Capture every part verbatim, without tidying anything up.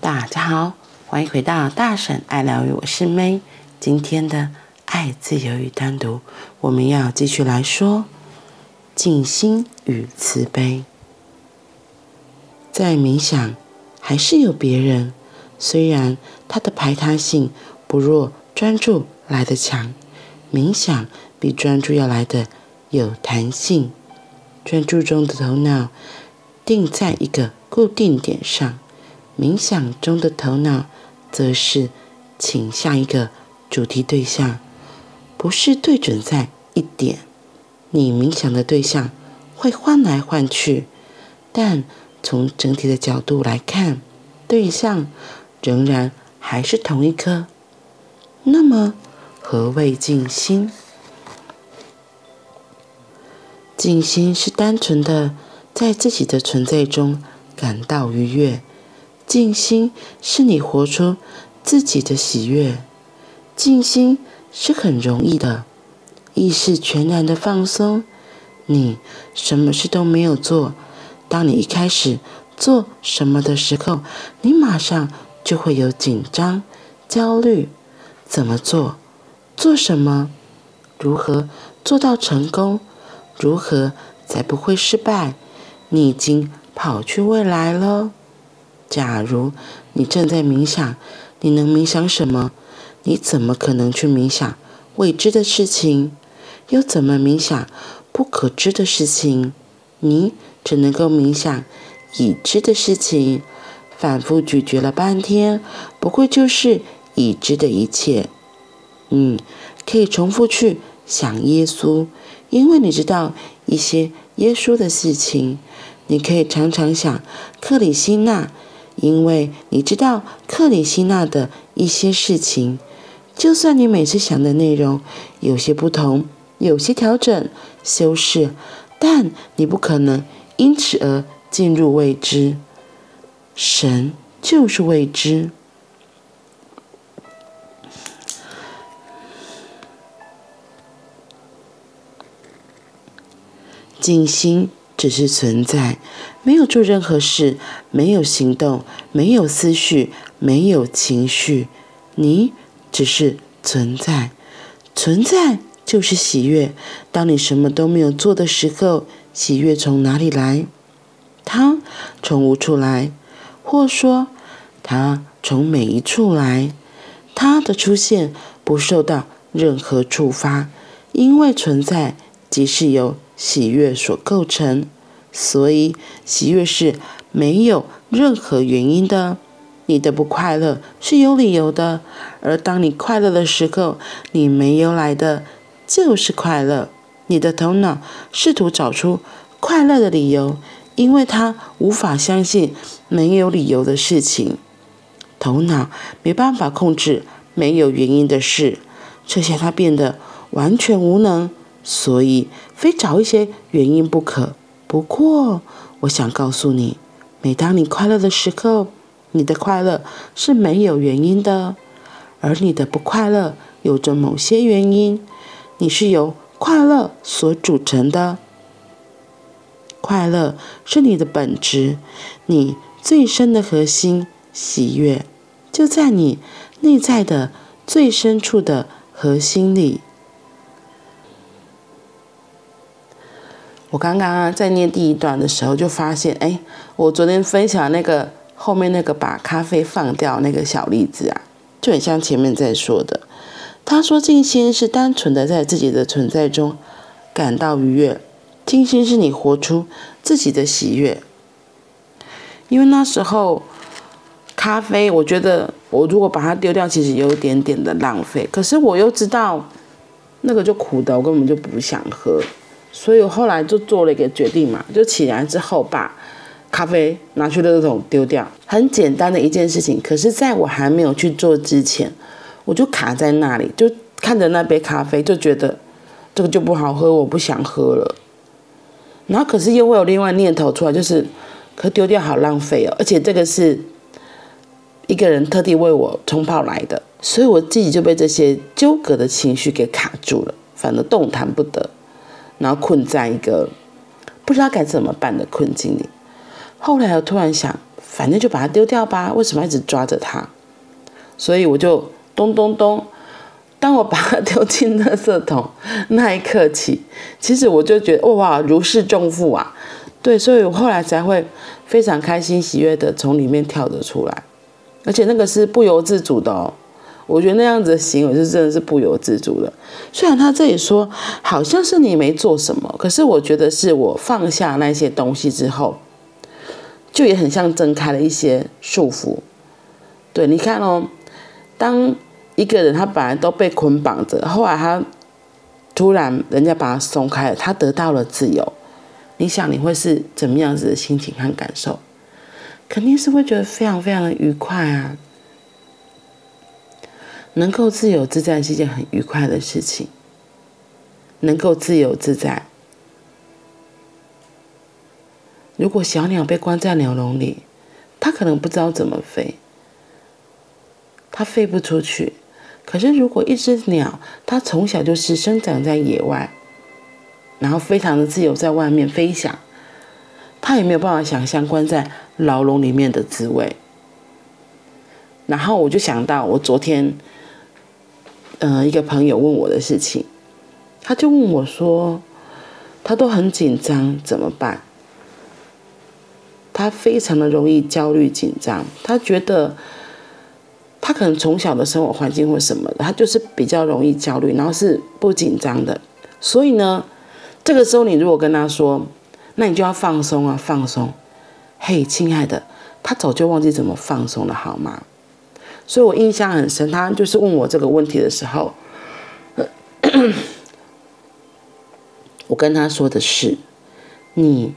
大家好，欢迎回到大婶爱疗愈，我是 May。 今天的爱自由与单独，我们要继续来说静心与慈悲。在冥想还是有别人，虽然他的排他性不若专注来得强，冥想比专注要来的有弹性。专注中的头脑定在一个固定点上，冥想中的头脑则是倾向一个主题对象，不是对准在一点。你冥想的对象会换来换去，但从整体的角度来看，对象仍然还是同一颗。那么何谓静心？静心是单纯的在自己的存在中感到愉悦，静心是你活出自己的喜悦。静心是很容易的，意识全然的放松，你什么事都没有做。当你一开始做什么的时候，你马上就会有紧张、焦虑，怎么做，做什么，如何做到成功，如何才不会失败，你已经跑去未来了。假如你正在冥想，你能冥想什么？你怎么可能去冥想未知的事情？又怎么冥想不可知的事情？你只能够冥想已知的事情，反复咀嚼了半天，不过就是已知的一切。嗯，可以重复去想耶稣，因为你知道一些耶稣的事情。你可以常常想克里希那，因为你知道克里希那的一些事情。就算你每次想的内容有些不同，有些调整、修饰，但你不可能因此而进入未知。神就是未知。静心只是存在，没有做任何事，没有行动，没有思绪，没有情绪，你只是存在。存在就是喜悦。当你什么都没有做的时候，喜悦从哪里来？它从无处来，或说它从每一处来。它的出现不受到任何触发，因为存在即是由喜悦所构成，所以喜悦是没有任何原因的。你的不快乐是有理由的，而当你快乐的时候，你没有来的就是快乐。你的头脑试图找出快乐的理由，因为它无法相信没有理由的事情。头脑没办法控制没有原因的事，这下它变得完全无能，所以非找一些原因不可。不过我想告诉你，每当你快乐的时候，你的快乐是没有原因的，而你的不快乐有着某些原因。你是由快乐所组成的，快乐是你的本质，你最深的核心。喜悦就在你内在的最深处的核心里。我刚刚、啊、在念第一段的时候就发现，哎，我昨天分享那个后面那个把咖啡放掉那个小例子啊，就很像前面在说的。他说静心是单纯的在自己的存在中感到愉悦，静心是你活出自己的喜悦。因为那时候咖啡，我觉得我如果把它丢掉，其实有一点点的浪费，可是我又知道那个就苦的，我根本就不想喝，所以我后来就做了一个决定嘛，就起来之后把咖啡拿去垃圾桶丢掉，很简单的一件事情。可是在我还没有去做之前，我就卡在那里，就看着那杯咖啡，就觉得这个就不好喝，我不想喝了。然后可是又会有另外念头出来，就是可丢掉好浪费哦，而且这个是一个人特地为我冲泡来的，所以我自己就被这些纠葛的情绪给卡住了，反而动弹不得，然后困在一个不知道该怎么办的困境里。后来我突然想，反正就把它丢掉吧，为什么一直抓着它？所以我就咚咚咚，当我把它丢进垃圾桶那一刻起，其实我就觉得哇，如释重负啊。对，所以我后来才会非常开心喜悦的从里面跳着出来，而且那个是不由自主的哦。我觉得那样子的行为是真的是不由自主的，虽然他这里说好像是你没做什么，可是我觉得是我放下那些东西之后，就也很像挣开了一些束缚。对，你看哦，当一个人他本来都被捆绑着，后来他突然人家把他松开了，他得到了自由，你想你会是怎么样子的心情和感受？肯定是会觉得非常非常的愉快啊。能够自由自在是一件很愉快的事情，能够自由自在。如果小鸟被关在鸟笼里，它可能不知道怎么飞，它飞不出去。可是如果一只鸟，它从小就是生长在野外，然后非常的自由在外面飞翔，它也没有办法想象关在牢笼里面的滋味。然后我就想到我昨天呃，一个朋友问我的事情，他就问我说他都很紧张怎么办，他非常的容易焦虑紧张，他觉得他可能从小的生活环境或什么的，他就是比较容易焦虑，然后是不紧张的。所以呢，这个时候你如果跟他说那你就要放松啊放松，嘿亲爱的，他早就忘记怎么放松了好吗？所以我印象很深，他就是问我这个问题的时候，我跟他说的是你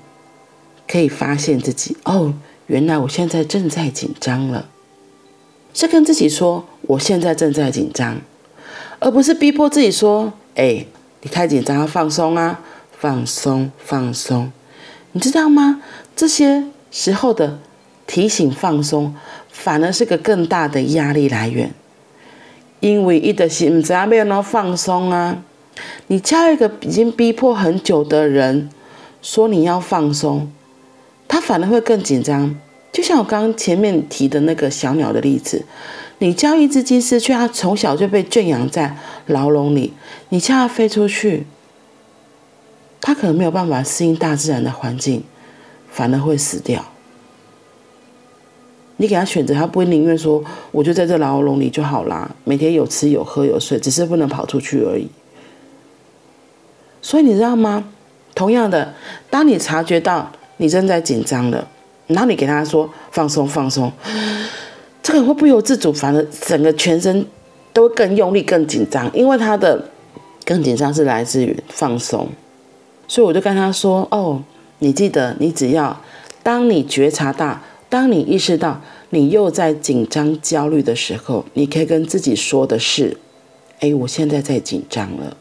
可以发现自己哦，原来我现在正在紧张了，是跟自己说我现在正在紧张，而不是逼迫自己说哎，你太紧张要放松啊放松放松。你知道吗，这些时候的提醒放松反而是个更大的压力来源，因为他就是不知道要怎么放松啊。你叫一个已经逼迫很久的人说你要放松，他反而会更紧张。就像我刚刚前面提的那个小鸟的例子，你叫一只鸡失去，它从小就被圈养在牢笼里，你叫它飞出去，它可能没有办法适应大自然的环境，反而会死掉。你给他选择，他不会宁愿说我就在这牢笼里就好啦，每天有吃有喝有睡，只是不能跑出去而已。所以你知道吗，同样的，当你察觉到你正在紧张了，然后你给他说放松放松，这个人会不由自主反而整个全身都会更用力更紧张，因为他的更紧张是来自于放松。所以我就跟他说哦，你记得你只要当你觉察到，当你意识到你又在紧张焦虑的时候，你可以跟自己说的是哎，我现在在紧张了，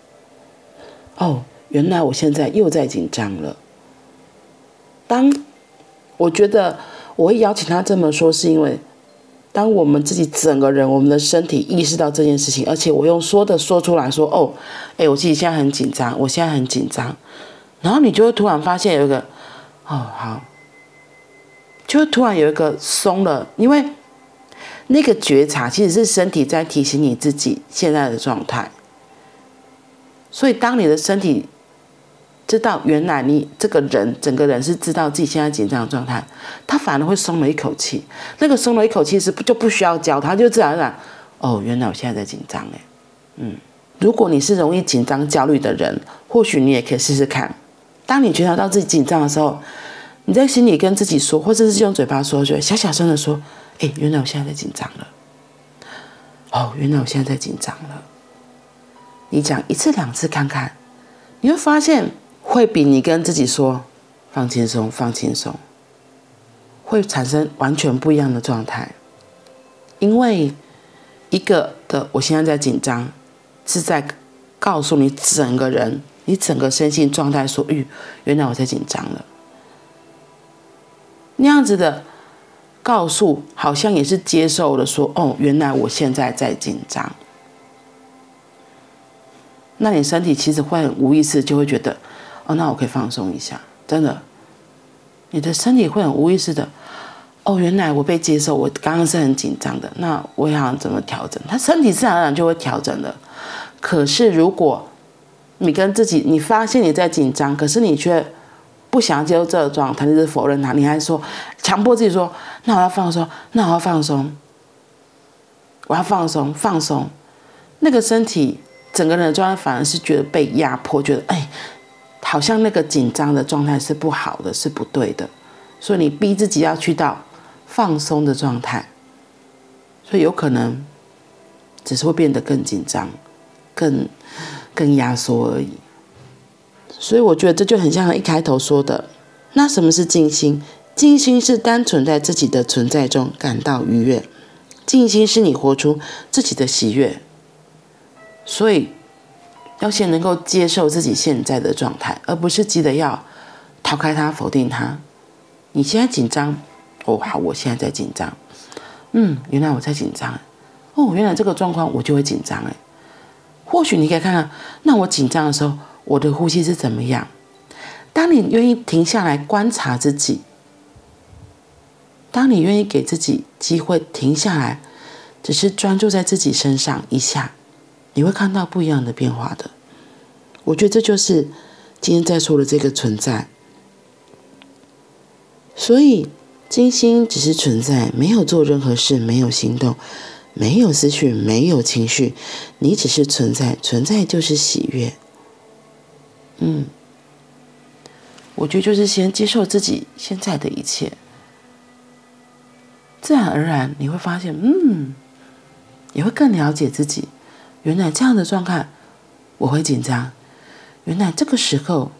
哦，原来我现在又在紧张了。当我觉得我会邀请他这么说，是因为当我们自己整个人我们的身体意识到这件事情，而且我用说的说出来说哦，哎，我自己现在很紧张我现在很紧张，然后你就会突然发现有一个哦好就突然有一个松了，因为那个觉察其实是身体在提醒你自己现在的状态。所以当你的身体知道原来你这个人整个人是知道自己现在紧张的状态，他反而会松了一口气，那个松了一口气是就不需要教他，就自然而然哦，原来我现在在紧张耶。嗯，如果你是容易紧张焦虑的人，或许你也可以试试看，当你觉察到自己紧张的时候，你在心里跟自己说，或者是用嘴巴说，就小小声的说哎，原来我现在在紧张了，哦，原来我现在在紧张了。你讲一次两次看看，你会发现会比你跟自己说放轻松放轻松会产生完全不一样的状态。因为一个的我现在在紧张是在告诉你整个人你整个身心状态说哎，原来我在紧张了，那样子的告诉好像也是接受了说哦，原来我现在在紧张，那你身体其实会很无意识就会觉得哦，那我可以放松一下。真的，你的身体会很无意识的哦，原来我被接受，我刚刚是很紧张的，那我想怎么调整？他身体自然而然就会调整的。可是如果你跟自己，你发现你在紧张，可是你却不想接受这个状态，你是否认它，你还说强迫自己说，那我要放松，那我要放松，我要放松，放松，那个身体整个人的状态反而是觉得被压迫，觉得哎，好像那个紧张的状态是不好的，是不对的，所以你逼自己要去到放松的状态，所以有可能只是会变得更紧张，更更压缩而已。所以我觉得这就很像一开头说的。那什么是静心？静心是单纯在自己的存在中感到愉悦，静心是你活出自己的喜悦。所以要先能够接受自己现在的状态，而不是急着要逃开它、否定它。你现在紧张，哦，好，我现在在紧张，嗯，原来我在紧张，哦，原来这个状况我就会紧张。或许你可以看看，那我紧张的时候，我的呼吸是怎么样？当你愿意停下来观察自己，当你愿意给自己机会停下来，只是专注在自己身上一下，你会看到不一样的变化的。我觉得这就是今天在说的这个存在。所以静心只是存在，没有做任何事，没有行动，没有思绪，没有情绪，你只是存在，存在就是喜悦。嗯，我觉得就是先接受自己现在的一切，自然而然你会发现，嗯，也会更了解自己。原来这样的状态我会紧张，原来这个时候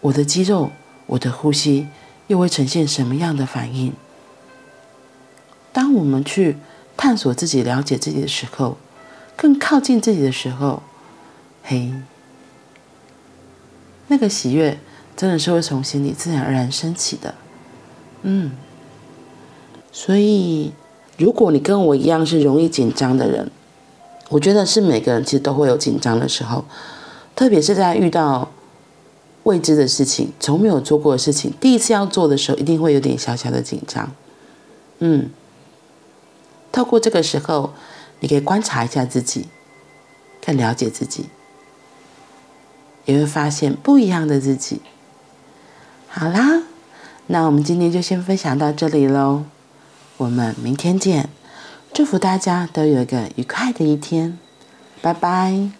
我的肌肉、我的呼吸又会呈现什么样的反应？当我们去探索自己、了解自己的时候，更靠近自己的时候，嘿，那个喜悦真的是会从心里自然而然升起的。嗯，所以如果你跟我一样是容易紧张的人，我觉得是每个人其实都会有紧张的时候，特别是在遇到未知的事情、从没有做过的事情，第一次要做的时候，一定会有点小小的紧张。嗯，透过这个时候，你可以观察一下自己，更了解自己，也会发现不一样的自己。好啦，那我们今天就先分享到这里咯，我们明天见，祝福大家都有一个愉快的一天，拜拜。